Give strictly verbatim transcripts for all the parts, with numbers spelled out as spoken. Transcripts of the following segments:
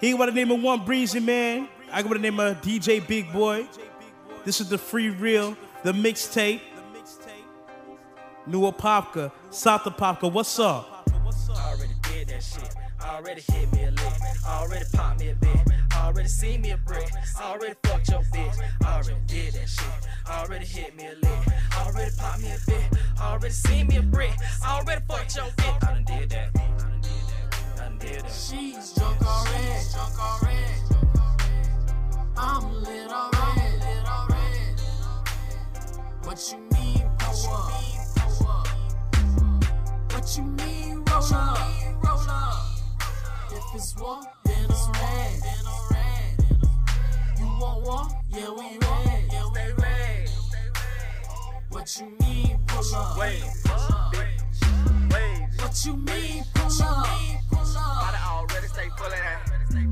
He want to name of One Breezy, man. I got the name of D J Big Boy. This is the Free Reel, the Mixtape. New Apopka, South Apopka, what's up? I already did that shit. I already hit me a lick. I already popped me a bit. I already seen me a brick. I already fucked your bitch. I already did that shit. I already hit me a lick. I already popped me a bit. I already seen me a brick. I already fucked your bitch. I done did that. I done did that. I done did that. She's drunk already. She's drunk already. I'm lit already. Lit already. What you mean, pull up? What you mean, roll up? If it's war, then I'm red. You want war? Yeah, we red. Yeah, we red. What you mean, pull up? Wait, wait. What you mean, pull up? Body already stay full of that.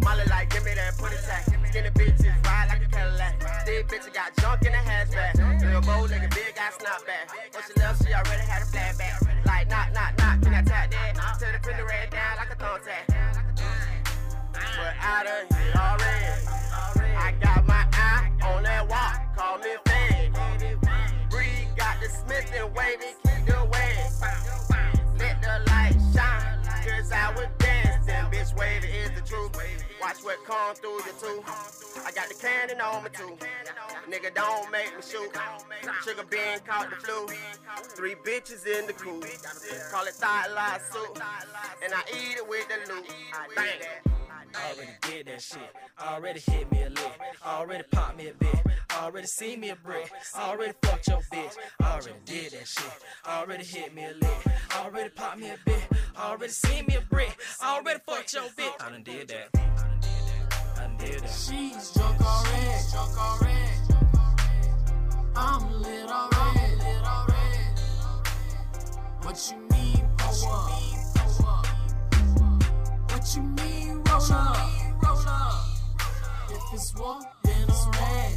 Molly like, give me that put it back. Skinny bitches ride like a Cadillac. Big bitch got junk in a hatchback. Little bold nigga big got snot back. What she love, she already had a flatback. Like knock, knock, knock, can I tap that? Till the pin the red down like a thumbtack. But I done hit already. I got my eye on that walk, call me Fang. Bree got the Smith and wavy, keep the waves. Let the light shine, cause I was dancing. Bitch, wavy is the truth. Watch what come through the two. I got the cannon on me too. Nigga, don't make me shoot. Sugar bean caught the flu. Three bitches in the coop. Call it thigh lie soup. And I eat it with the loot. Bang. I already did that shit. I already hit me a lick. I already popped me a bit. I already seen me a brick. I already fucked your bitch. I already did that shit. I already hit me a lick. I already popped me a bit. I already seen me a brick. I already fucked your bitch. I done did that. I done did that. I done did that. She's drunk already. Drunk already. I'm lit already. Lit already. What you mean, pull up? What you mean? Roll up. Roll up. If it's war, then I'm red.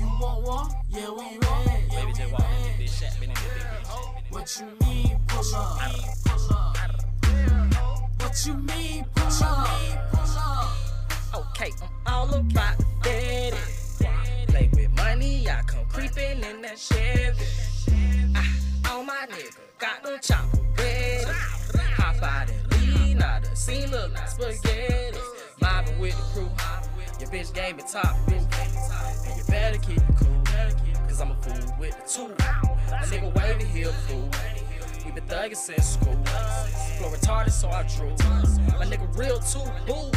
You want war? Yeah, we red. Baby, just walk in this bitch, shot in this bitch. What you mean, pull up? Pull up. What you mean, pull up? Okay, I'm all about the daddy. Play with money, I come creeping in that Chevy. I, all my nigga, got no chopper ready. Hop out and scene look like spaghetti. Mobbing with the crew. Your bitch gave me top. And you better keep it cool. Cause I'm a fool with the two. A nigga wavy heel fool. We been thuggin' since school. Flow retarded, so I drew. My nigga real too. Boo.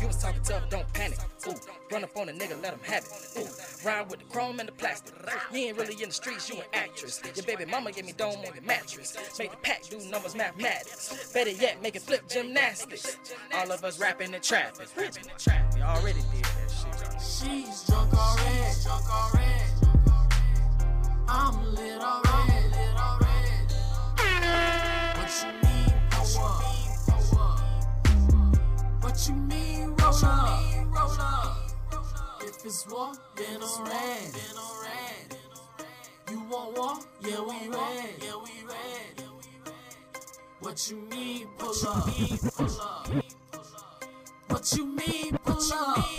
You was talking tough, don't panic. Ooh. Run up on a nigga, let him have it. Ooh. Ride with the chrome and the plastic. You ain't really in the streets, you an actress. Your baby mama gave me dome on the mattress. Make the pack do numbers, mathematics. Better yet, make it flip gymnastics. All of us rapping and trapping. We already did that shit. She's drunk already. Drunk already. I'm lit already. Lit already. What you mean, pull up? What you mean, roll up? Roll up. If it's war, then I'm red. You want war? Yeah, we red. Yeah, we red. What you mean, pull up? What you mean, pull up?